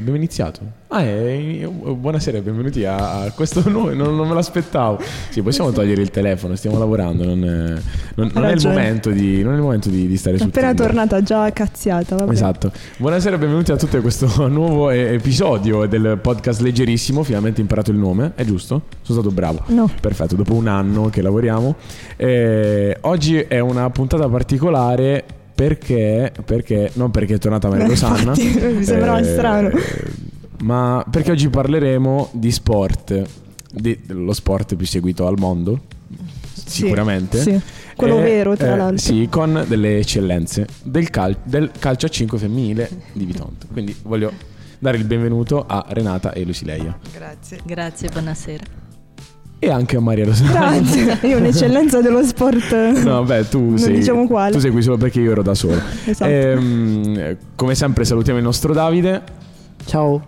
Abbiamo iniziato. Buonasera, benvenuti a questo nuovo, non me l'aspettavo. Sì, possiamo togliere il telefono, stiamo lavorando, non è il momento di stare sul appena Tinder. Tornata già cazziata, vabbè. Esatto. Buonasera, benvenuti a tutti a questo nuovo episodio del podcast Leggerissimo, finalmente imparato il nome, è giusto? Sono stato bravo. No. Perfetto, dopo un anno che lavoriamo. Oggi è una puntata particolare. Perché non perché è tornata Maria Rosana, mi sembrava strano, ma perché oggi parleremo di sport, lo sport più seguito al mondo, sicuramente. Sì, sì. Quello vero, tra l'altro. Sì, con delle eccellenze del calcio a 5 femminile di Bitonto. Quindi voglio dare il benvenuto a Renata e Lucileia. Grazie, buonasera. E anche a Maria Rosana. Grazie, io un'eccellenza dello sport. No, beh, tu sei qui solo perché io ero da solo. Esatto. Come sempre salutiamo il nostro Davide. Ciao.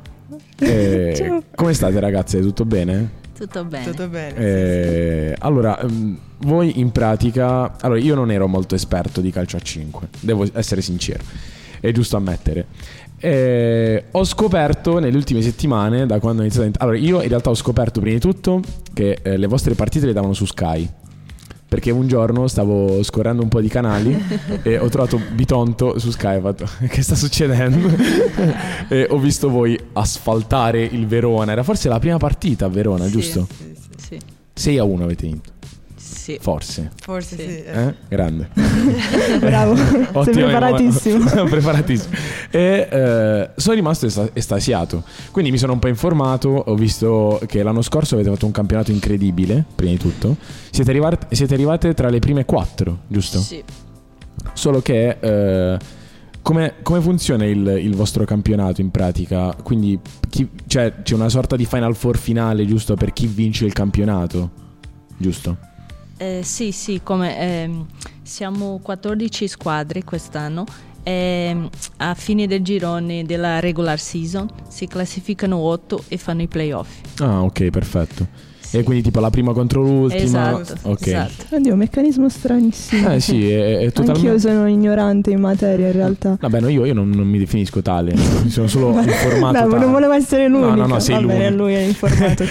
Ciao. Come state ragazze? Tutto bene? Tutto bene. Sì. Allora, voi in pratica... Allora, io non ero molto esperto di calcio a 5, devo essere sincero, è giusto ammettere. Ho scoperto nelle ultime settimane, da quando ho iniziato allora, io in realtà ho scoperto prima di tutto che le vostre partite le davano su Sky, perché un giorno stavo scorrendo un po' di canali e ho trovato Bitonto su Sky. Fatto, che sta succedendo? E ho visto voi asfaltare il Verona. Era forse la prima partita a Verona, sì, giusto? Sì. 6-1 avete vinto. Sì. Forse sì. Grande. Bravo. Sei preparatissimo. E sono rimasto estasiato. Quindi mi sono un po' informato. Ho visto che l'anno scorso avete fatto un campionato incredibile. Prima di tutto siete arrivate tra le prime 4, giusto? Sì. Solo che come funziona il vostro campionato in pratica? Quindi c'è una sorta di Final Four finale, giusto? Per chi vince il campionato, giusto? Sì, come siamo 14 squadre quest'anno e a fine del girone della regular season si classificano 8 e fanno i playoff. Ah, ok, perfetto. Sì. E quindi tipo la prima contro l'ultima. Esatto, okay. Esatto. Oddio, un meccanismo stranissimo. Sì, è totalmente... Anch'io sono ignorante in materia in realtà. Vabbè, no, io non mi definisco tale, mi sono solo informato. No, non volevo essere l'unico. No, sei l'unico. Vabbè, lui è informato.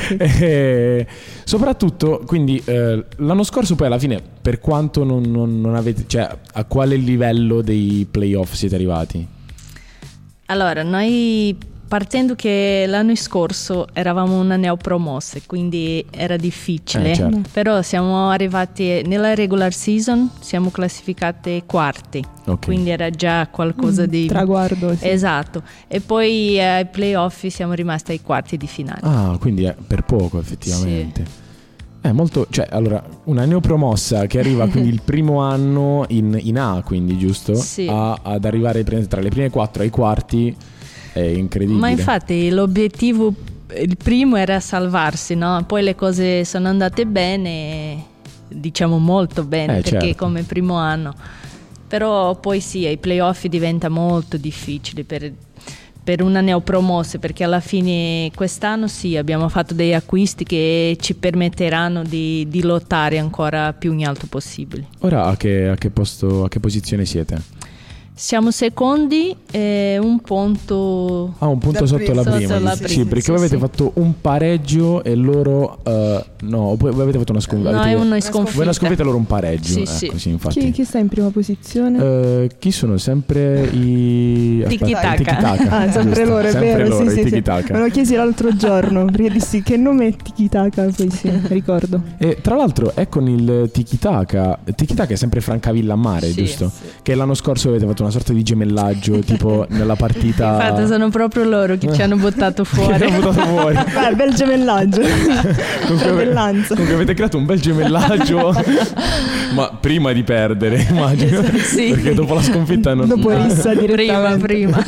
Soprattutto, quindi l'anno scorso poi alla fine, per quanto non avete, cioè a quale livello dei playoff siete arrivati? Allora, noi partendo che l'anno scorso eravamo una neopromossa, quindi era difficile, certo. Però siamo arrivati nella regular season, siamo classificate quarti, okay. Quindi era già qualcosa di... traguardo. Sì. Esatto, e poi ai playoff siamo rimasti ai quarti di finale. Ah, quindi è per poco effettivamente. Sì. Molto, cioè, allora, una neopromossa che arriva quindi il primo anno in A, quindi giusto? Sì. Ad arrivare tra le prime 4 ai quarti... È incredibile. Ma infatti l'obiettivo, il primo era salvarsi, no? Poi le cose sono andate bene, diciamo molto bene, perché certo. Come primo anno. Però poi sì, ai playoff diventa molto difficile per una neopromossa, perché alla fine quest'anno sì, abbiamo fatto dei acquisti che ci permetteranno di lottare ancora più in alto possibile. Ora a che posizione siete? Siamo secondi e un punto... Ah, un punto sotto la prima. Sì, perché voi avete fatto un pareggio e loro... no, voi avete fatto una sconfitta. No, è una sconfitta. Voi una sconfitta e loro un pareggio. Sì, ecco, sì, infatti. Chi sta in prima posizione? Chi sono sempre i... Tikitaka. Ah, sempre loro, è sempre vero. Loro, sì, Tikitaka. Me lo chiesi l'altro giorno. Dissi, che nome è Tikitaka? Poi sì, ricordo. E tra l'altro è con il Tikitaka. Tikitaka è sempre Francavilla a Mare, sì, giusto? Sì. Che l'anno scorso avete fatto una sorta di gemellaggio tipo nella partita. Infatti sono proprio loro che ci hanno bottato fuori. Beh, bel gemellaggio. Comunque avete creato un bel gemellaggio. Ma prima di perdere, immagino. Sì. Perché dopo la sconfitta non... Dopo rissa direttamente. Prima.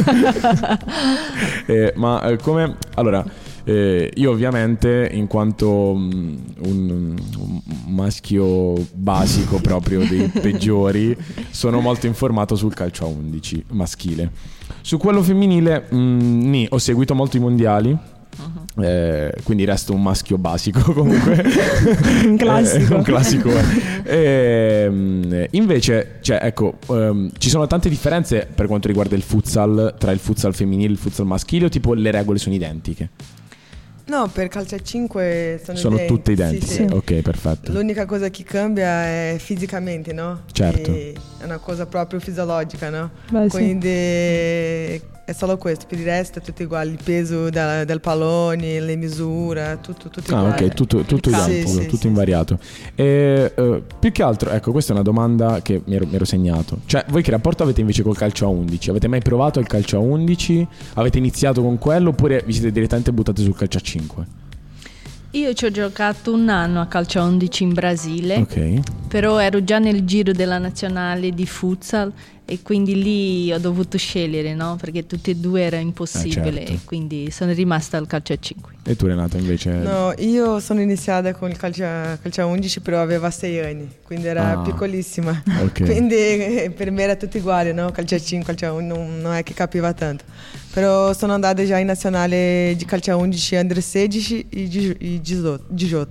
Ma come... Allora, io ovviamente in quanto un maschio basico proprio dei peggiori sono molto informato sul calcio a 11 maschile. Su quello femminile ho seguito molto i mondiali, Quindi resto un maschio basico comunque. Un classico. Un classico. Invece, cioè, ecco, ci sono tante differenze per quanto riguarda il futsal, tra il futsal femminile e il futsal maschile, o tipo le regole sono identiche? No, per calcio a 5 sono identiche. Tutte identiche, sì, sì. Ok, perfetto. L'unica cosa che cambia è fisicamente, no? Certo. E è una cosa proprio fisiologica, no? Beh, quindi sì, è solo questo, per il resto è tutto uguale, il peso del pallone, le misure, tutto uguale. Ok, tutto uguale, tutto invariato. E, più che altro, ecco, questa è una domanda che mi ero segnato. Cioè, voi che rapporto avete invece col calcio a 11? Avete mai provato il calcio a 11? Avete iniziato con quello oppure vi siete direttamente buttati sul calcio a 5? Io ci ho giocato un anno a calcio a 11 in Brasile, okay. Però ero già nel giro della nazionale di futsal e quindi lì ho dovuto scegliere, no? Perché tutte e due era impossibile, certo. E quindi sono rimasta al calcio a 5. E tu, Renata, invece? No, io sono iniziata con il calcio a 11, però aveva 6 anni, quindi era piccolissima, okay. Quindi per me era tutto uguale, no? Calcio a 5, calcio a 11, non è che capiva tanto. Però sono andata già in nazionale di calcio a 11, under 16 e 18.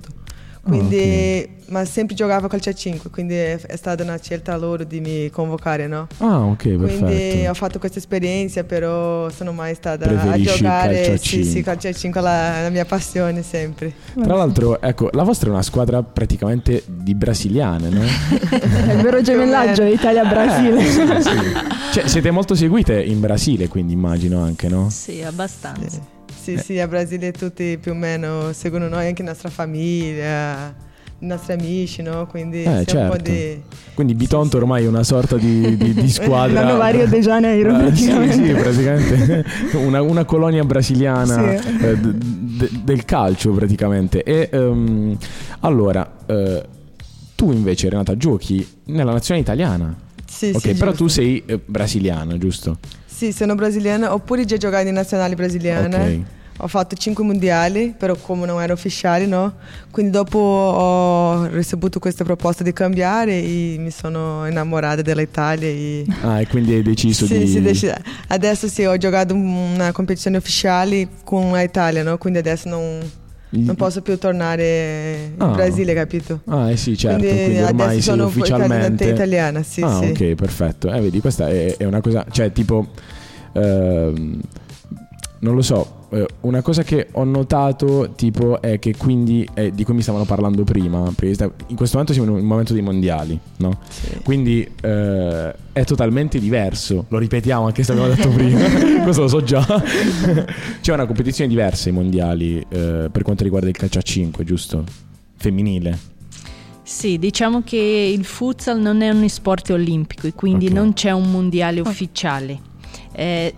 Quindi, okay. Ma sempre giocavo calcio a 5, quindi è stata una scelta loro di mi convocare, no? Ah, ok, quindi perfetto. Quindi ho fatto questa esperienza, però sono mai stata a giocare calcio a 5. Sì, calcio a 5 è la mia passione sempre. Tra l'altro, ecco, la vostra è una squadra praticamente di brasiliane, no? È il vero gemellaggio Italia-Brasile. Sì, sì. Cioè, siete molto seguite in Brasile, quindi immagino anche, no? Sì, abbastanza. Sì, a Brasile tutti più o meno seguono noi, anche nostra famiglia, i nostri amici, no? Quindi certo. Un po' di... Quindi Bitonto ormai è una sorta di squadra. La Rio de Janeiro praticamente. Sì, praticamente una colonia brasiliana, sì. Del calcio praticamente. E allora, tu invece, Renata, giochi nella nazionale italiana. Sì, ok, sì, però giusto. Tu sei brasiliana, giusto? Sì, sono brasiliana, oppure già giocato in nazionale brasiliana. Okay. Ho fatto 5 mondiali, però come non ero ufficiale, no? Quindi dopo ho ricevuto questa proposta di cambiare e mi sono innamorata dell'Italia. E... Ah, e quindi hai deciso di... Sì, adesso sì, ho giocato una competizione ufficiale con l'Italia, no? Quindi adesso non posso più tornare in Brasile, capito? Ah, sì, certo. Quindi ormai sei ufficialmente italiana, sì. Ah, sì. Ok, perfetto. Vedi, questa è una cosa, cioè, tipo, non lo so. Una cosa che ho notato, tipo, è che quindi di cui mi stavano parlando prima, perché in questo momento siamo in un momento dei mondiali, no? Sì. Quindi è totalmente diverso. Lo ripetiamo anche se l'abbiamo detto prima, questo lo so già. C'è una competizione diversa ai mondiali per quanto riguarda il calcio a 5, giusto? Femminile. Sì, diciamo che il futsal non è uno sport olimpico e quindi okay. Non c'è un mondiale ufficiale.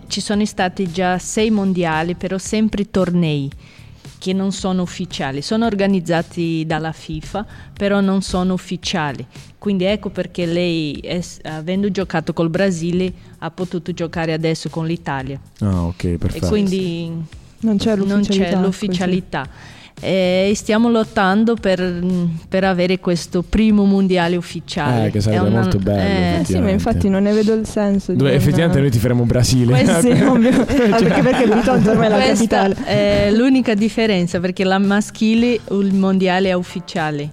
Ci sono stati già 6 mondiali, però sempre tornei che non sono ufficiali, sono organizzati dalla FIFA, però non sono ufficiali. Quindi ecco perché lei, avendo giocato col Brasile, ha potuto giocare adesso con l'Italia. Ah, ok, perfetto. E quindi non c'è l'ufficialità. E stiamo lottando per avere questo primo mondiale ufficiale, che sarebbe molto bello. Sì, ma infatti non ne vedo il senso. Effettivamente noi ti faremo Brasile, sì, perché Bitonto ormai è la capitale. È l'unica differenza, perché la maschile il mondiale è ufficiale,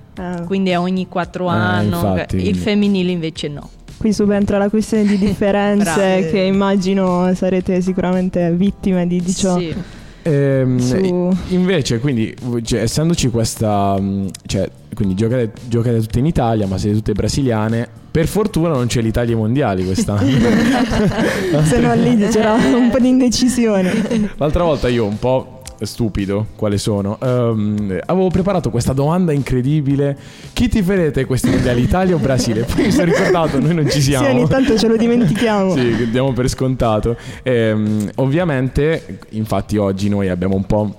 quindi è ogni 4 anni, infatti. Il femminile invece no. Qui subentra la questione di differenze che immagino sarete sicuramente vittime di ciò. Sì. Invece, quindi, cioè, essendoci questa, cioè, quindi giocate tutte in Italia, ma siete tutte brasiliane. Per fortuna non c'è l'Italia ai mondiali quest'anno. Se no lì c'era un po' di indecisione. L'altra volta io, un po' stupido quale sono, avevo preparato questa domanda incredibile: chi ti vedete questi mondiali, Italia o Brasile? Poi mi sono ricordato, noi non ci siamo. Sì, ogni tanto ce lo dimentichiamo. Sì, diamo per scontato. Ovviamente, infatti oggi noi abbiamo un po'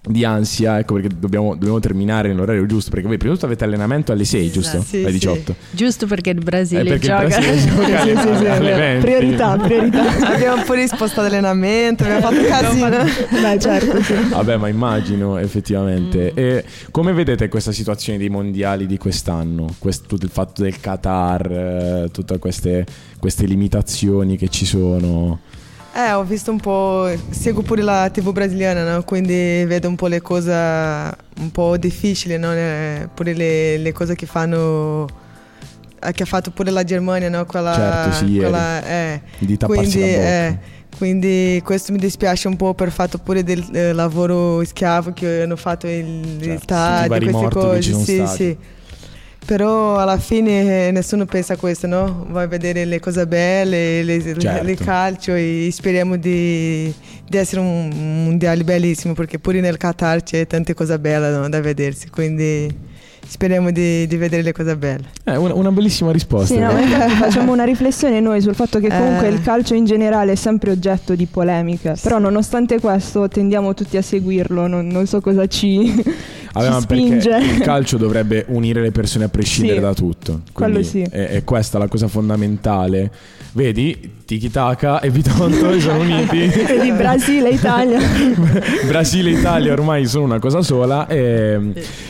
di ansia, ecco perché dobbiamo terminare nell'orario giusto, perché voi prima di tutto avete allenamento alle 6, giusto? Sì, alle 18. Sì. Giusto, perché il Brasile gioca. Sì, priorità. Abbiamo pure risposto all'allenamento, abbiamo fatto casino. Beh, certo, sì. Vabbè, ma immagino effettivamente. E come vedete questa situazione dei mondiali di quest'anno? Tutto il fatto del Qatar, tutte queste limitazioni che ci sono. Ho visto un po', seguo pure la TV brasiliana, no? Quindi vedo un po' le cose un po' difficili, no? Pure le cose che fanno, che ha fatto pure la Germania, no? Quella, certo, sì, quella, di tapparsi quindi, la bocca. Quindi questo mi dispiace un po' per il fatto pure del lavoro schiavo che hanno fatto l'Italia, certo, queste cose, sì. Però alla fine nessuno pensa a questo, no? Vai a vedere le cose belle, certo, le calcio, e speriamo di essere un mondiale bellissimo, perché pure nel Qatar c'è tante cose belle, no? Da vedersi, quindi speriamo di vedere le cose belle. Una bellissima risposta. Sì, no, facciamo una riflessione noi sul fatto che comunque il calcio in generale è sempre oggetto di polemica, sì. Però nonostante questo tendiamo tutti a seguirlo, non so cosa ci spinge. Perché il calcio dovrebbe unire le persone a prescindere, sì, da tutto. Quello sì. È questa la cosa fondamentale. Vedi, Tikitaka e Bitonto sono uniti. Vedi, Brasile e Italia. Brasile e Italia ormai sono una cosa sola.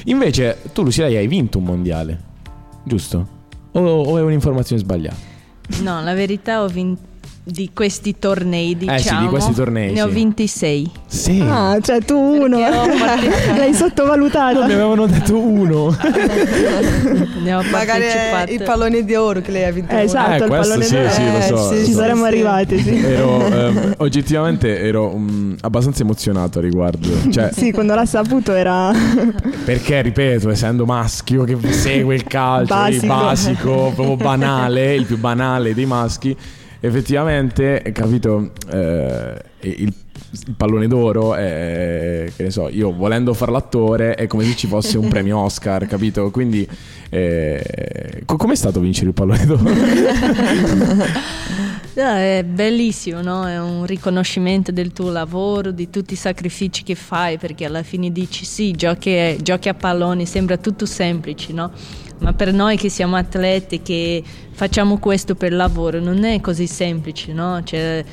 Invece tu, Lucileia, hai vinto un mondiale, giusto? O è un'informazione sbagliata? No, la verità, ho vinto di questi tornei, diciamo, sì, di questi tornei, ne ho vinti 6. Sì. Ah, cioè tu uno. L'hai sottovalutato. Mi avevano detto uno. Ne ho partecipato. Il pallone di oro che lei ha vinto. Esatto, il pallone di oro. Sì, lo so, ci saremmo arrivati, sì. Oggettivamente ero abbastanza emozionato a riguardo. Cioè, sì, quando l'ha saputo era perché, ripeto, essendo maschio che segue il calcio, basico, proprio banale, il più banale dei maschi. Effettivamente, capito, il pallone d'oro è, che ne so, io volendo far l'attore è come se ci fosse un premio Oscar, capito? Quindi com'è stato vincere il pallone d'oro? No, è bellissimo, no? È un riconoscimento del tuo lavoro, di tutti i sacrifici che fai, perché alla fine dici sì, giochi a pallone, sembra tutto semplice, no? Ma per noi che siamo atleti, che facciamo questo per lavoro, non è così semplice, no? C'è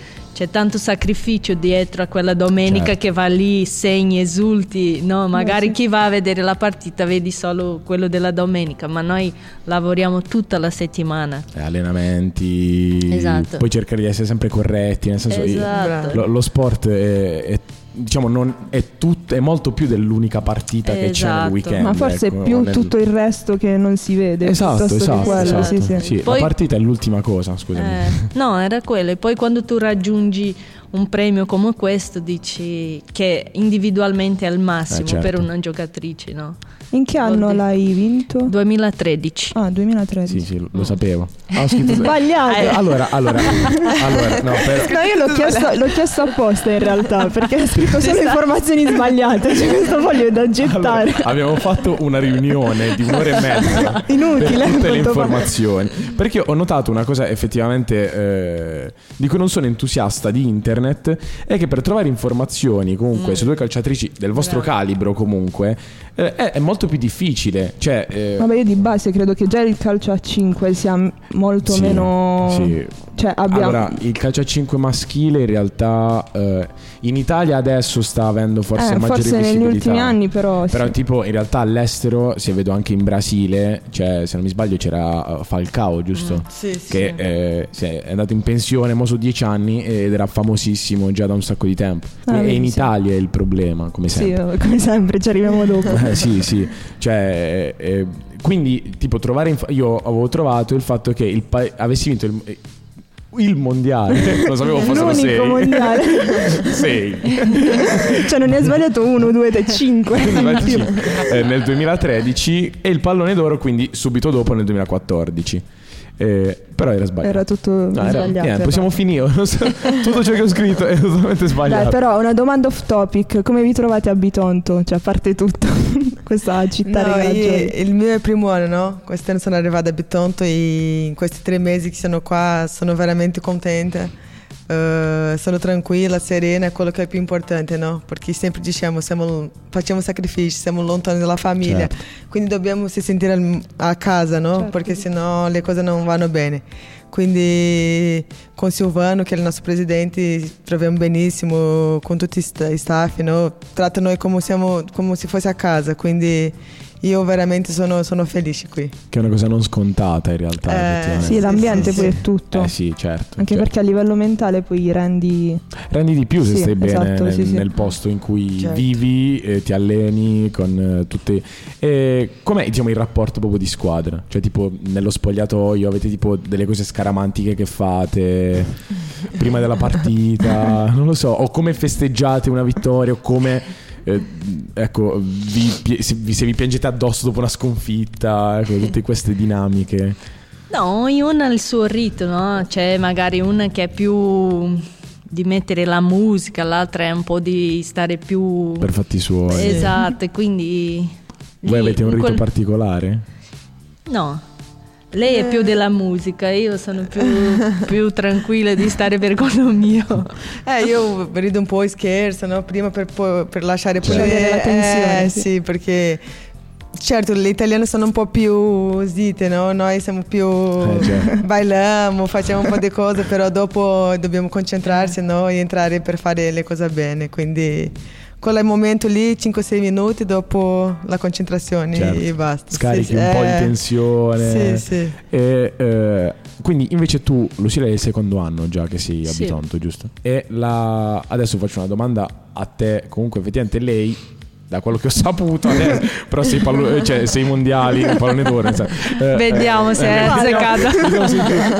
tanto sacrificio dietro a quella domenica, certo, che va lì, segni, esulti, no? Magari chi va a vedere la partita vedi solo quello della domenica, ma noi lavoriamo tutta la settimana. Allenamenti, esatto, poi cercare di essere sempre corretti, nel senso, esatto, lo sport è diciamo non è tutto, è molto più dell'unica partita, esatto, che c'è nel weekend, ma forse è più tutto il resto che non si vede, esatto. Sì. Poi, la partita è l'ultima cosa, scusami, no, era quello. E poi quando tu raggiungi un premio come questo dici che individualmente è al massimo, certo, per una giocatrice, no? In che anno l'hai vinto? 2013. Ah, 2013. Sì, lo sapevo. Ho scritto sbagliato. Allora no, io l'ho chiesto apposta in realtà, perché ho scritto solo informazioni sbagliate, cioè questo foglio è da gettare. Allora, abbiamo fatto una riunione di un'ora e mezza inutile per tutte le informazioni, perché ho notato una cosa effettivamente di cui non sono entusiasta di internet, è che per trovare informazioni comunque su due calciatrici del vostro calibro comunque è molto più difficile, cioè, vabbè, io di base credo che già il calcio a 5 sia molto meno, sì. Cioè, allora il calcio a 5 maschile in realtà in Italia adesso sta avendo forse maggiore visibilità, forse negli ultimi anni, però sì, tipo in realtà all'estero, se vedo anche in Brasile, cioè, se non mi sbaglio c'era Falcao, giusto? Sì, che è andato in pensione mo su 10 anni ed era famosissimo già da un sacco di tempo, e in Italia è il problema, come sempre. Sì, come sempre, ci arriviamo dopo. Sì, cioè quindi tipo trovare io avevo trovato il fatto che avessi vinto il mondiale, lo sapevo fossero 6. L'unico mondiale. 6. Cioè non ne hai sbagliato 1, 2, 3, 5. Nel 2013 e il pallone d'oro quindi subito dopo nel 2014. Però era sbagliato. Era tutto sbagliato. Possiamo finire. Tutto ciò che ho scritto è totalmente sbagliato. Dai, però una domanda off topic: come vi trovate a Bitonto? Cioè, a parte tutto, questa città il mio primo anno, no? Quest'anno sono arrivata a Bitonto e in questi 3 mesi che sono qua sono veramente contenta. Sono tranquilla, serena, è quello che è più importante, no? Perché sempre diciamo facciamo sacrifici, siamo lontani dalla famiglia, certo, quindi dobbiamo si sentire a casa, no? Certo. Perché sennò le cose non vanno bene. Quindi con Silvano, che è il nostro presidente, ci troviamo benissimo, con tutti i staff, no? Tratta noi come se fosse a casa, quindi io veramente sono felice qui. Che è una cosa non scontata in realtà. Sì, l'ambiente poi è tutto. Sì, certo. Anche perché a livello mentale poi rendi di più se stai bene nel posto in cui vivi, ti alleni con tutte. Com'è, diciamo, il rapporto proprio di squadra? Cioè, tipo, nello spogliatoio avete tipo delle cose scaramantiche che fate prima della partita? Non lo so. O come festeggiate una vittoria? O come... ecco, se vi piangete addosso dopo una sconfitta, ecco, tutte queste dinamiche. No, ognuno ha il suo rito, no? C'è magari una che è più di mettere la musica, l'altra è un po' di stare più per fatti suoi. Esatto, quindi voi avete un rito particolare? No, lei è più della musica, io sono più tranquilla di stare per conto mio. Io rido un po' e scherzo, no? Prima per lasciare poi la tensione. Sì, perché certo le italiane sono un po' più zitte, no? Noi siamo più bailiamo, facciamo un po' di cose, però dopo dobbiamo concentrarci, no? E entrare per fare le cose bene, quindi... Quel momento lì, 5-6 minuti dopo la concentrazione, e basta. Scarichi un po' di tensione. Sì. E quindi invece tu, Lucileia, è il secondo anno già che sei a Bitonto, giusto? E adesso faccio una domanda a te, comunque effettivamente lei, da quello che ho saputo, però sei mondiali, il pallone d'oro. Vediamo se è seccata.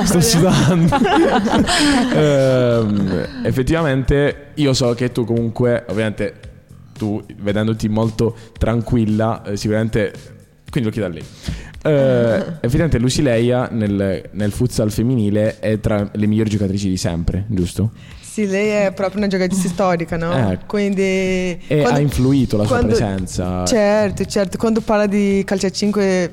Sto sudando. Effettivamente io so che tu comunque, ovviamente, tu vedendoti molto tranquilla, sicuramente, quindi lo chiedo a lei. Effettivamente Lucileia nel futsal femminile è tra le migliori giocatrici di sempre, giusto? Sì, lei è proprio una giocatrice storica, no? Quindi ha influito la sua presenza. Certo, quando parla di calcio a 5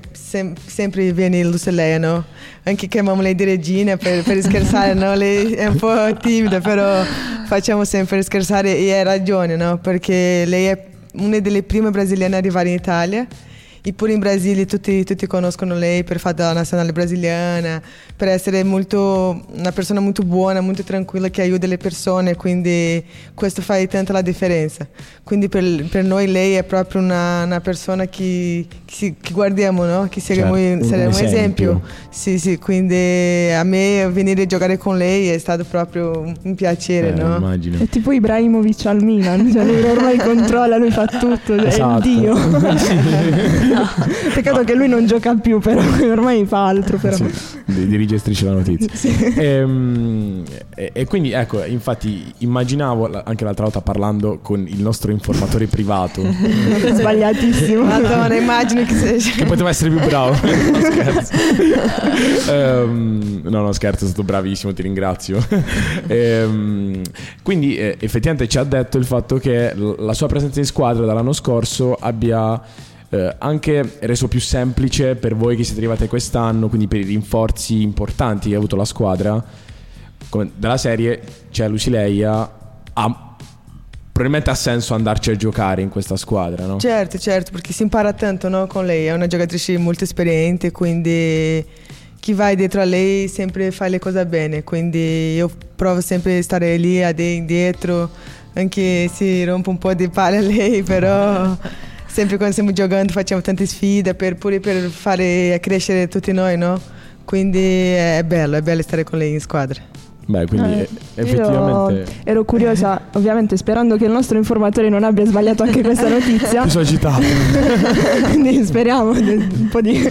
sempre viene Lucileia, no? Anche chiamiamo lei di regina per scherzare, no? Lei è un po' timida, però facciamo sempre scherzare e ha ragione, no? Perché lei è una delle prime brasiliane ad arrivare in Italia. Eppure in Brasile tutti conoscono lei per fare la nazionale brasiliana, per essere una persona molto buona, molto tranquilla, che aiuta le persone, quindi questo fa tanta la differenza. Quindi per noi lei è proprio una persona che guardiamo, no? Che saremo un esempio. Sì, quindi a me venire a giocare con lei è stato proprio un piacere, no? Immagino. È tipo Ibrahimovic al Milan, cioè lui ormai controlla, lui fa tutto, è il dio. No. Peccato che lui non gioca più, però ormai fa altro, però. Sì, dirige e strisce la notizia. Sì. E quindi ecco, infatti immaginavo anche l'altra volta parlando con il nostro informatore privato. Sbagliatissimo. Madonna, immagino che poteva essere più bravo. No, scherzo. No, scherzo, è stato bravissimo, ti ringrazio. Quindi effettivamente ci ha detto il fatto che la sua presenza in squadra dall'anno scorso abbia anche reso più semplice per voi che siete arrivate quest'anno, quindi per i rinforzi importanti che ha avuto la squadra. Come dalla serie, cioè Lucileia probabilmente ha senso andarci a giocare in questa squadra, no? Certo, perché si impara tanto, no? Con lei, è una giocatrice molto esperiente, quindi chi vai dietro a lei sempre fa le cose bene, quindi io provo sempre a stare lì, indietro, anche se rompe un po' di palle lei, però... Sempre quando stiamo giocando facciamo tante sfide per fare crescere tutti noi, no? Quindi è bello stare con lei in squadra. Beh, quindi effettivamente... Ero curiosa, ovviamente sperando che il nostro informatore non abbia sbagliato anche questa notizia. Mi sono agitato. Quindi speriamo un po' di... ci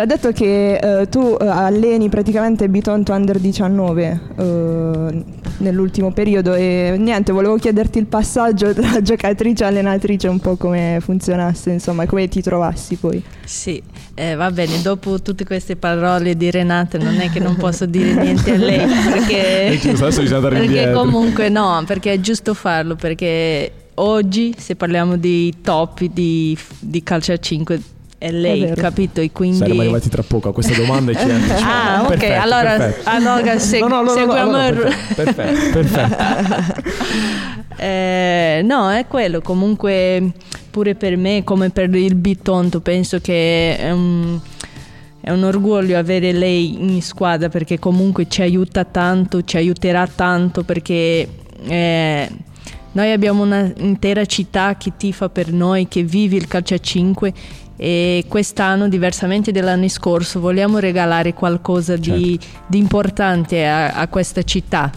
ha detto che tu alleni praticamente Bitonto Under 19 nell'ultimo periodo e niente, volevo chiederti il passaggio tra giocatrice e allenatrice, un po' come funzionasse, insomma, come ti trovassi poi. Sì, va bene, dopo tutte queste parole di Renata non è che non posso dire niente a lei, perché comunque no, perché è giusto farlo, perché oggi se parliamo di top di calcio a 5 è lei, è capito? E quindi saremmo arrivati tra poco a questa domanda. Perfetto, allora perfetto. Perfetto. No, è quello. Comunque pure per me, come per il Bitonto, penso che è un orgoglio avere lei in squadra, perché comunque ci aiuta tanto, ci aiuterà tanto, perché Noi abbiamo un'intera città che tifa per noi, che vive il calcio a 5, e quest'anno, diversamente dall'anno scorso, vogliamo regalare qualcosa di importante a questa città.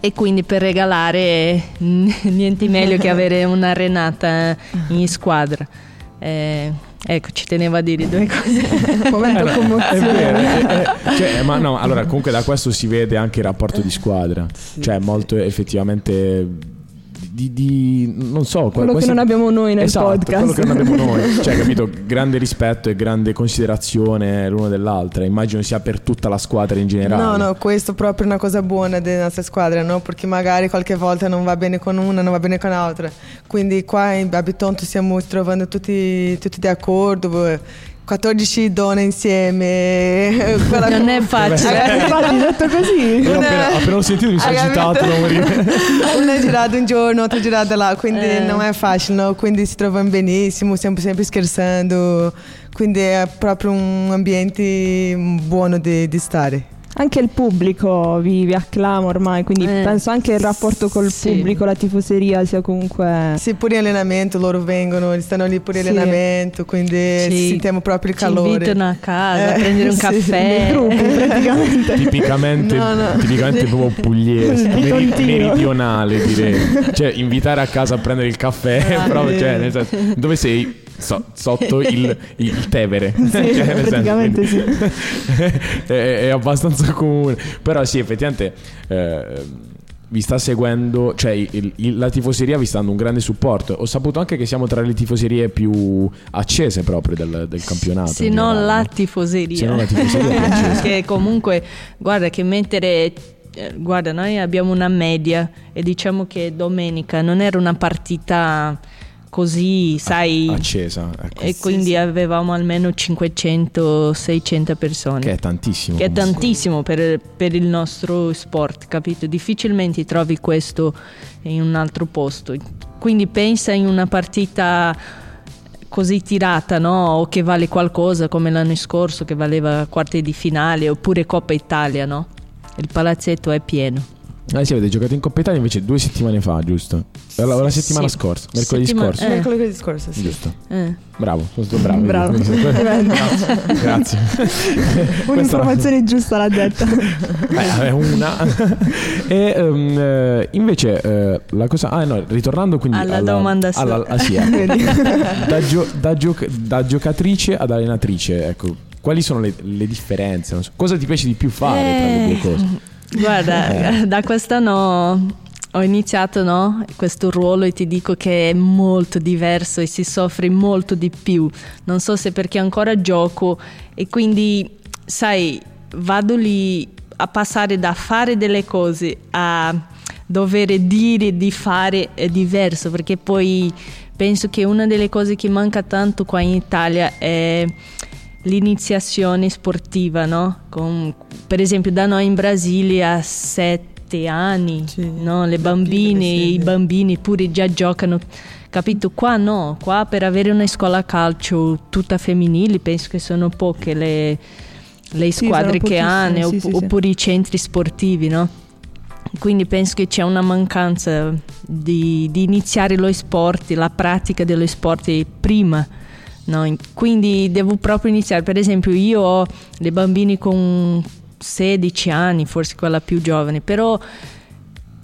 E quindi per regalare niente meglio che avere una Renata in squadra. Ecco, ci tenevo a dire due cose. Momento commozione. Cioè, ma no, allora comunque da questo si vede anche il rapporto di squadra, sì. Cioè molto effettivamente non so, quello che non abbiamo noi nel podcast. Quello che non abbiamo noi. Cioè, capito? Grande rispetto e grande considerazione l'uno dell'altra. Immagino sia per tutta la squadra in generale. No, questo è proprio una cosa buona delle nostre squadre, no? Perché magari qualche volta non va bene con una, non va bene con l'altra. Quindi qua a Bitonto stiamo trovando tutti d'accordo. 14 donne insieme, non è facile. Infatti, detto così. Appena ho sentito mi sono agitato. Una girata un giorno, altra girata là, quindi non è facile, no? Quindi si trovano benissimo, stiamo sempre scherzando, quindi è proprio un ambiente buono di stare. Anche il pubblico vi acclama ormai, quindi penso anche il rapporto col pubblico, la tifoseria sia comunque... Sì, pure in allenamento loro vengono, stanno lì pure in allenamento, quindi sentiamo proprio il calore. Ci invitano a casa a prendere un caffè. Gruppi, praticamente. Tipicamente proprio pugliese, meridionale direi. Cioè, invitare a casa a prendere il caffè, però cioè, nel senso, dove sei? Sotto il Tevere, sì, cioè, praticamente senso, sì. è abbastanza comune, però sì, effettivamente vi sta seguendo, cioè la tifoseria vi sta dando un grande supporto. Ho saputo anche che siamo tra le tifoserie più accese proprio del campionato. Se non la tifoseria, perché comunque guarda che mentre... Guarda, noi abbiamo una media e diciamo che domenica non era una partita così, sai, accesa, ecco. E quindi avevamo almeno 500-600 persone, che è tantissimo, per il nostro sport, capito? Difficilmente trovi questo in un altro posto, quindi pensa in una partita così tirata, no? O che vale qualcosa come l'anno scorso, che valeva quarti di finale, oppure Coppa Italia, no? Il palazzetto è pieno. Sì, avete giocato in Coppa Italia invece 2 settimane fa, giusto? La settimana scorsa, mercoledì scorso, sì. Giusto. Bravo, sono stato bravo. Grazie. Un'informazione giusta l'ha detta. È una. E invece la cosa... Ah no, ritornando quindi alla domanda. Da giocatrice ad allenatrice, ecco, quali sono le differenze? Non so. Cosa ti piace di più fare tra le due cose? Guarda, da quest'anno ho iniziato, no, questo ruolo, e ti dico che è molto diverso e si soffre molto di più. Non so se perché ancora gioco, e quindi, sai, vado lì a passare da fare delle cose a dovere dire di fare è diverso, perché poi penso che una delle cose che manca tanto qua in Italia è... l'iniziazione sportiva, no? Per esempio da noi in Brasile a 7 anni, no? Le bambine, i bambini pure già giocano, capito? Qua no, qua per avere una scuola calcio tutta femminile penso che sono poche le squadre che hanno, oppure i centri sportivi, no? Quindi penso che c'è una mancanza di iniziare lo sport, la pratica dello sport prima. No, quindi devo proprio iniziare. Per esempio io ho le bambine con 16 anni, forse quella più giovane, però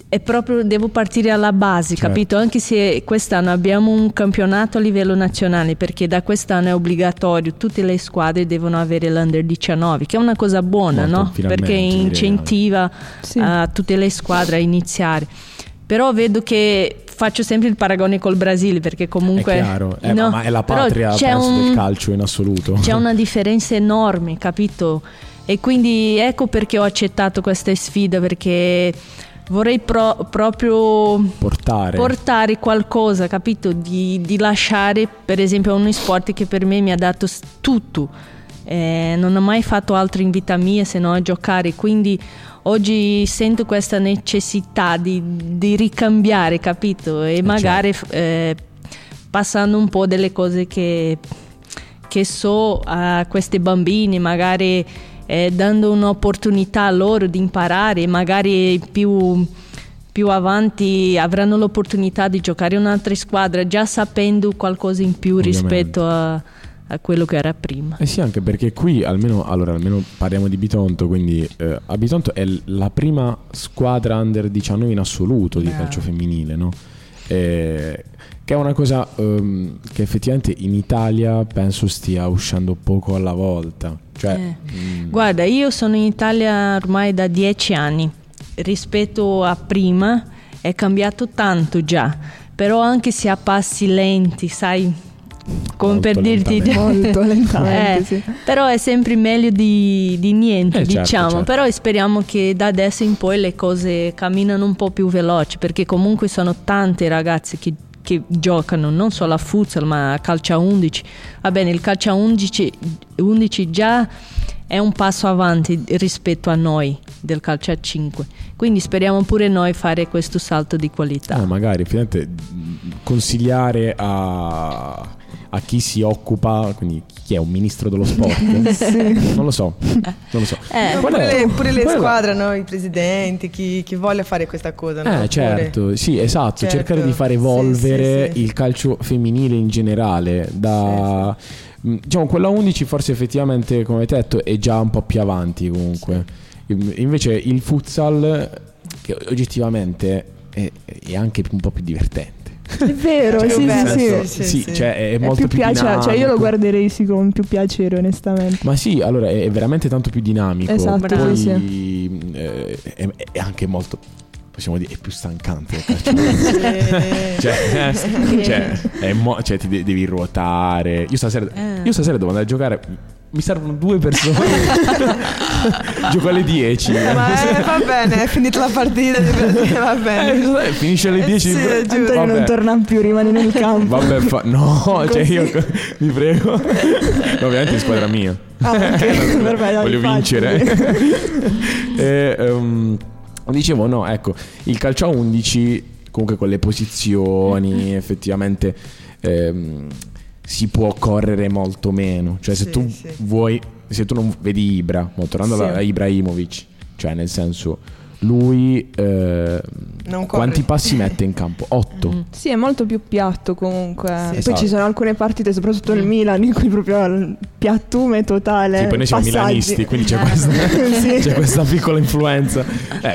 è proprio, devo partire alla base, certo. Capito? Anche se quest'anno abbiamo un campionato a livello nazionale, perché da quest'anno è obbligatorio, tutte le squadre devono avere l'Under 19, che è una cosa buona, no? Perché incentiva a tutte le squadre a iniziare. Però vedo che faccio sempre il paragone col Brasile, perché comunque è chiaro, no, ma è la patria, penso, del calcio in assoluto. C'è una differenza enorme, capito? E quindi ecco perché ho accettato questa sfida, perché vorrei proprio portare qualcosa, capito? Di lasciare, per esempio, uno sport che per me mi ha dato tutto. Non ho mai fatto altro in vita mia se non a giocare, quindi oggi sento questa necessità di ricambiare, capito? E magari passando un po' delle cose che so a questi bambini, magari dando un'opportunità a loro di imparare, magari più più avanti avranno l'opportunità di giocare un'altra squadra già sapendo qualcosa in più rispetto a quello che era prima. Eh sì, anche perché qui almeno parliamo di Bitonto, quindi a Bitonto è la prima squadra under 19 in assoluto di calcio femminile, no? Che è una cosa che effettivamente in Italia penso stia uscendo poco alla volta, Guarda, io sono in Italia ormai da 10 anni, rispetto a prima è cambiato tanto già, però anche se a passi lenti, sai, come molto per dirti molto lentamente sì. Però è sempre meglio di niente, diciamo, certo. Però speriamo che da adesso in poi le cose camminano un po' più veloci, perché comunque sono tante ragazze che giocano non solo a futsal ma a calcio a 11. Va bene, il calcio a 11 già è un passo avanti rispetto a noi del calcio a 5, quindi speriamo pure noi fare questo salto di qualità. Magari finalmente consigliare a chi si occupa, quindi chi è un ministro dello sport sì. Non lo so. Pure le squadre, no? I presidenti, chi vuole fare questa cosa, no? Certo, sì, esatto, certo. Cercare di far evolvere sì. il calcio femminile in generale da... Sì. Diciamo quella 11 forse effettivamente, come hai detto, è già un po' più avanti comunque. Invece il futsal, che oggettivamente è anche un po' più divertente. È vero, sì. Cioè, è molto più dinamico. Cioè, io lo guarderei sì con più piacere, onestamente. Ma sì, allora è veramente tanto più dinamico. Esatto. Poi sì. È anche molto, possiamo dire, è più stancante il calcio. Cioè ti devi ruotare. Io stasera devo andare a giocare, mi servono 2 persone. Gioco alle 10. Ma va bene, è finita la partita, va bene. Finisce alle 10. Sì, Antonio non torna più, rimane nel campo. Vabbè, io vi prego. No, ovviamente è squadra mia. Voglio vincere. Dicevo, no, ecco, il calcio a 11 comunque con le posizioni effettivamente si può correre molto meno, cioè se tu vuoi, se tu non vedi Ibra, tornando a Ibrahimovic, cioè nel senso lui quanti passi mette in campo? 8. Mm-hmm. Sì, è molto più piatto comunque. Sì. Poi ci sono alcune partite, soprattutto il Milan, in cui proprio il piattume totale. Sì, poi noi siamo milanisti, quindi c'è questa, c'è questa piccola influenza.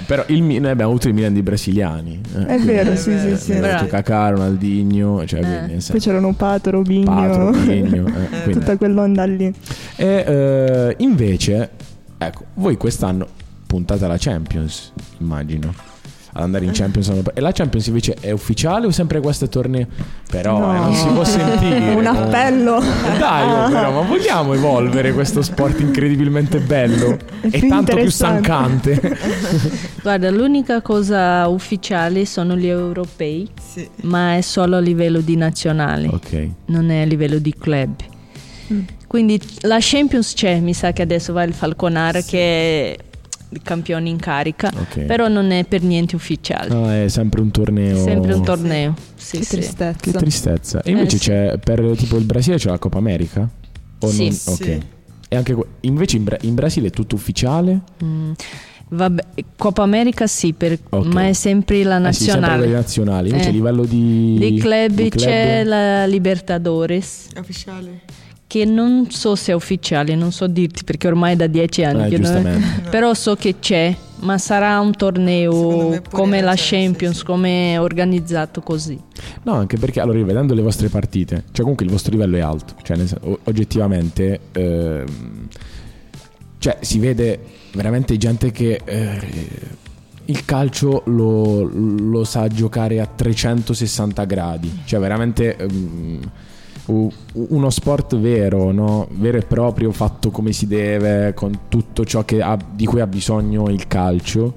Però noi abbiamo avuto il Milan di brasiliani. È vero, sì. Kaká, Ronaldinho, poi c'erano Pato, Robinho. Tutta quell'onda lì. E invece, ecco, voi quest'anno puntata alla Champions, immagino, ad andare in Champions. E la Champions invece è ufficiale o sempre questo torneo? Però no, non si può sentire. Un appello. Dai, però, ma vogliamo evolvere questo sport incredibilmente bello e tanto più stancante. Guarda, l'unica cosa ufficiale sono gli europei, ma è solo a livello di nazionale, non è a livello di club. Quindi la Champions c'è, mi sa che adesso va il Falconar che campioni in carica, però non è per niente ufficiale. È sempre un torneo. Sì, che tristezza. E invece c'è per tipo il Brasile c'è la Copa America? E anche invece in Brasile è tutto ufficiale? Vabbè, Copa America ma è sempre la nazionale. Sempre le nazionali. Invece a livello di club c'è la Libertadores. Ufficiale. Che non so se è ufficiale, non so dirti perché ormai è da 10 anni che non... Però so che c'è, ma sarà un torneo come la Champions, come organizzato così. No, anche perché allora rivedendo le vostre partite, cioè comunque il vostro livello è alto, cioè oggettivamente cioè si vede veramente gente che il calcio lo sa giocare a 360 gradi, cioè veramente uno sport vero, no? Vero e proprio, fatto come si deve, con tutto ciò di cui ha bisogno il calcio.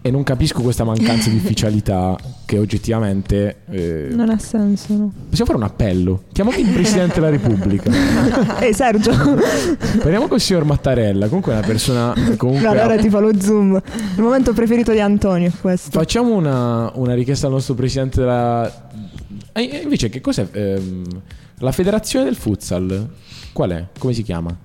E non capisco questa mancanza di ufficialità che oggettivamente non ha senso, no? Possiamo fare un appello? Chiamate il Presidente della Repubblica. Sergio, parliamo con il signor Mattarella. Comunque è una persona allora ti fa lo zoom. Il momento preferito di Antonio è questo. Facciamo una richiesta al nostro Presidente della... Invece che cos'è la federazione del futsal? Qual è? Come si chiama?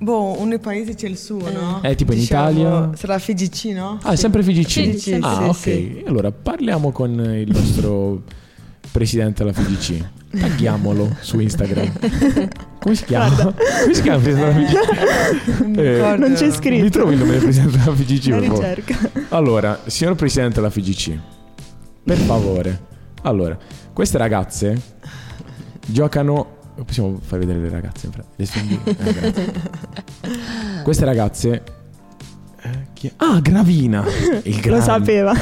Boh, ogni paese c'è il suo, no? Tipo in Italia sarà FGC, no? Ah, è sempre FGC? FGC. Ah, ok, sì. Allora parliamo con il nostro presidente della FGC. Tagliamolo su Instagram. Come si chiama? Come si chiama il presidente della FGC? Non c'è scritto. Mi trovi il nome del presidente della FGC? La ricerca. Allora, signor presidente della FGC, per favore. Allora, queste ragazze giocano... Possiamo far vedere le ragazze? Le queste ragazze... Ah, Gravina! Lo sapeva.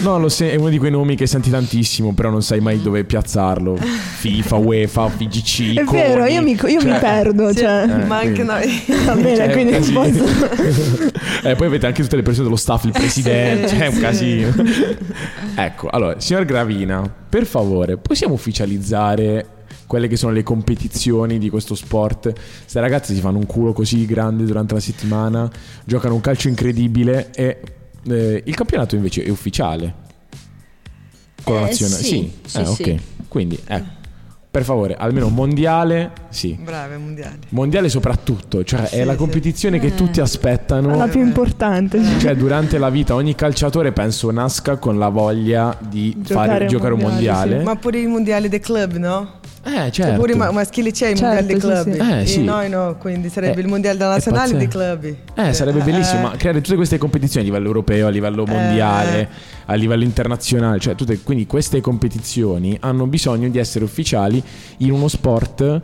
No, è uno di quei nomi che senti tantissimo, però non sai mai dove piazzarlo. FIFA, UEFA, FGC. È vero, CONI. Io mi perdo. Sì, cioè. Ma anche noi. Va bene, cioè, quindi non posso. Poi avete anche tutte le persone dello staff, il presidente. Sì, cioè, è un casino. Ecco, allora, signor Gravina, per favore, possiamo ufficializzare quelle che sono le competizioni di questo sport? Queste ragazze si fanno un culo così grande durante la settimana, giocano un calcio incredibile e il campionato invece è ufficiale con la nazionale. Sì. Ok, quindi per favore, almeno mondiale, sì. Brave, mondiale soprattutto, cioè è la competizione che tutti aspettano, la più importante. Cioè, durante la vita ogni calciatore penso nasca con la voglia di giocare mondiale. Sì. Ma pure il mondiale dei club, no? Certo. Oppure maschile c'è il mondiale dei club. Sì. Noi no, quindi sarebbe il mondiale della nazionale dei club. Sarebbe bellissimo, ma creare tutte queste competizioni a livello europeo, a livello mondiale, a livello internazionale, cioè quindi queste competizioni hanno bisogno di essere ufficiali in uno sport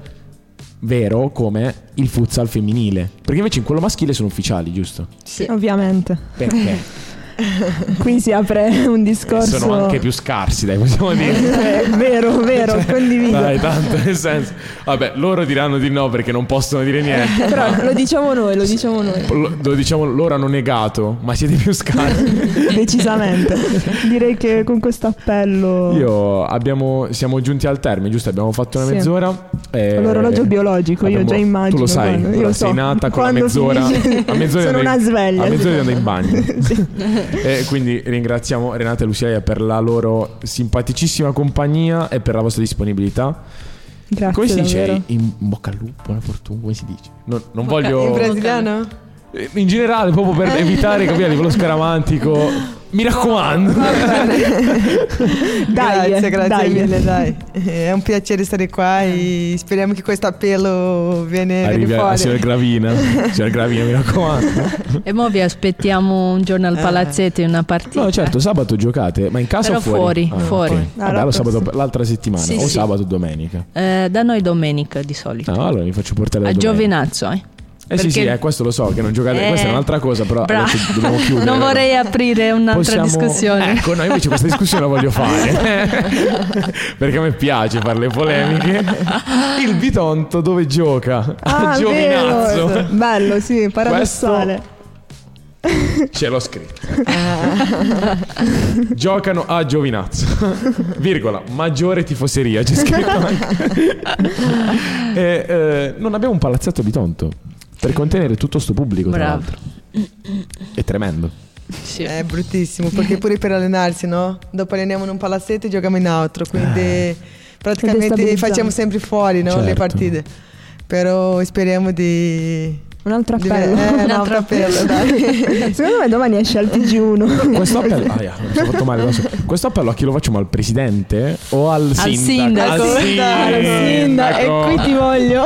vero come il futsal femminile, perché invece in quello maschile sono ufficiali, giusto? Sì, ovviamente. Perché? Qui si apre un discorso. Sono anche più scarsi, dai, possiamo dire. Vero, cioè, condivido. Dai, tanto nel senso. Vabbè, loro diranno di no perché non possono dire niente. Però no. Lo diciamo noi. Lo diciamo, loro hanno negato, ma siete più scarsi. Decisamente. Direi che con questo appello siamo giunti al termine, giusto? Abbiamo fatto una mezz'ora. L'orologio biologico, io già immagino. Tu lo sai, io sei nata con la mezz'ora. A mezz'ora sono una sveglia. A mezz'ora andai in bagno. Sì. E quindi ringraziamo Renata e Lucileia per la loro simpaticissima compagnia e per la vostra disponibilità. Grazie. Come si dice? In bocca al lupo, buona fortuna. Come si dice? Non voglio. In brasiliano? In generale, proprio per evitare che via livello scaramantico. Mi raccomando. Grazie mille, dai. È un piacere stare qua e speriamo che questo appello viene fuori. Signor Gravina, mi raccomando. E mo' vi aspettiamo un giorno al palazzetto in una partita. No, certo, sabato giocate, ma in casa però o fuori? Fuori. Okay. Sabato, l'altra settimana sabato domenica. Da noi domenica di solito. No, allora mi faccio portare da domenica. A Giovinazzo, perché... Sì, questo lo so, che non giocate, questa è un'altra cosa, però adesso dobbiamo chiudere. Non vorrei aprire un'altra discussione. Ecco, no, invece questa discussione la voglio fare. Perché a me piace fare le polemiche. Il Bitonto dove gioca? A Giovinazzo. Vero. Bello, sì, paradossale. Ce l'ho scritto. Giocano a Giovinazzo, virgola, maggiore tifoseria, c'è scritto anche. Non abbiamo un palazzetto Bitonto per contenere tutto sto pubblico. Bravo. Tra l'altro è tremendo. Sì. È bruttissimo, perché pure per allenarsi, no? Dopo alleniamo in un palazzetto e giochiamo in altro, quindi praticamente facciamo sempre fuori, no? Certo. Le partite. Però speriamo di... Un altro appello, dai. Secondo me domani esce al TG1. Questo appello, mi sono fatto male. Questo appello a chi lo facciamo? Al presidente o al sindaco? E qui ti voglio.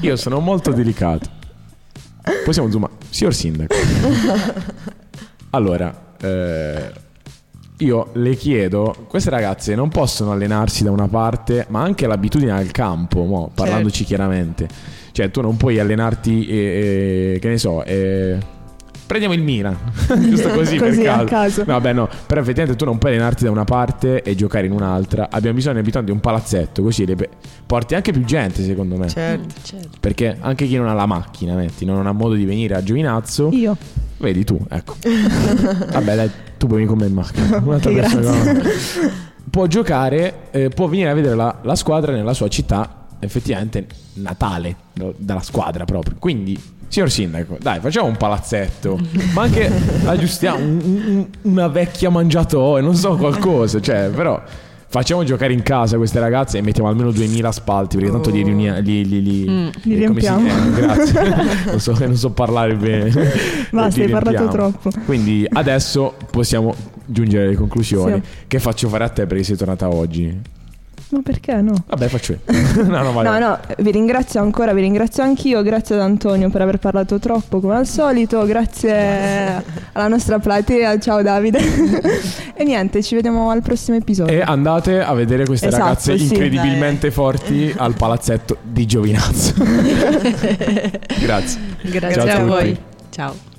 Io sono molto delicato. Possiamo zoomare, signor sindaco. Allora, io le chiedo, queste ragazze non possono allenarsi da una parte, ma anche l'abitudine al campo, parlandoci chiaramente. Cioè, tu non puoi allenarti, che ne so, prendiamo il Milan, giusto così per caso. No, beh, no, però effettivamente tu non puoi allenarti da una parte e giocare in un'altra. Abbiamo bisogno di abitanti di un palazzetto, così porti anche più gente, secondo me. Certo. Perché anche chi non ha la macchina, non ha modo di venire a Giovinazzo. Io. Vedi tu, ecco. Vabbè, dai, tu puoi venire con me in macchina. Un'altra persona può giocare, può venire a vedere la squadra nella sua città. Effettivamente natale dalla squadra proprio. Quindi, signor sindaco, dai, facciamo un palazzetto, ma anche aggiustiamo una vecchia mangiatoia, non so, qualcosa, cioè, però Facciamo giocare in casa queste ragazze e mettiamo almeno 2000 spalti, perché tanto li riempiamo. Grazie. non so parlare bene. Basta, hai parlato troppo. Quindi adesso possiamo giungere alle conclusioni. Sì. Che faccio fare a te perché sei tornata oggi? Ma perché no? Vabbè, faccio io. No, vi ringrazio ancora, vi ringrazio anch'io. Grazie ad Antonio per aver parlato troppo come al solito. Grazie alla nostra platea. Ciao Davide. E niente, ci vediamo al prossimo episodio. E andate a vedere queste ragazze incredibilmente forti al palazzetto di Giovinazzo. Grazie a voi. Ciao.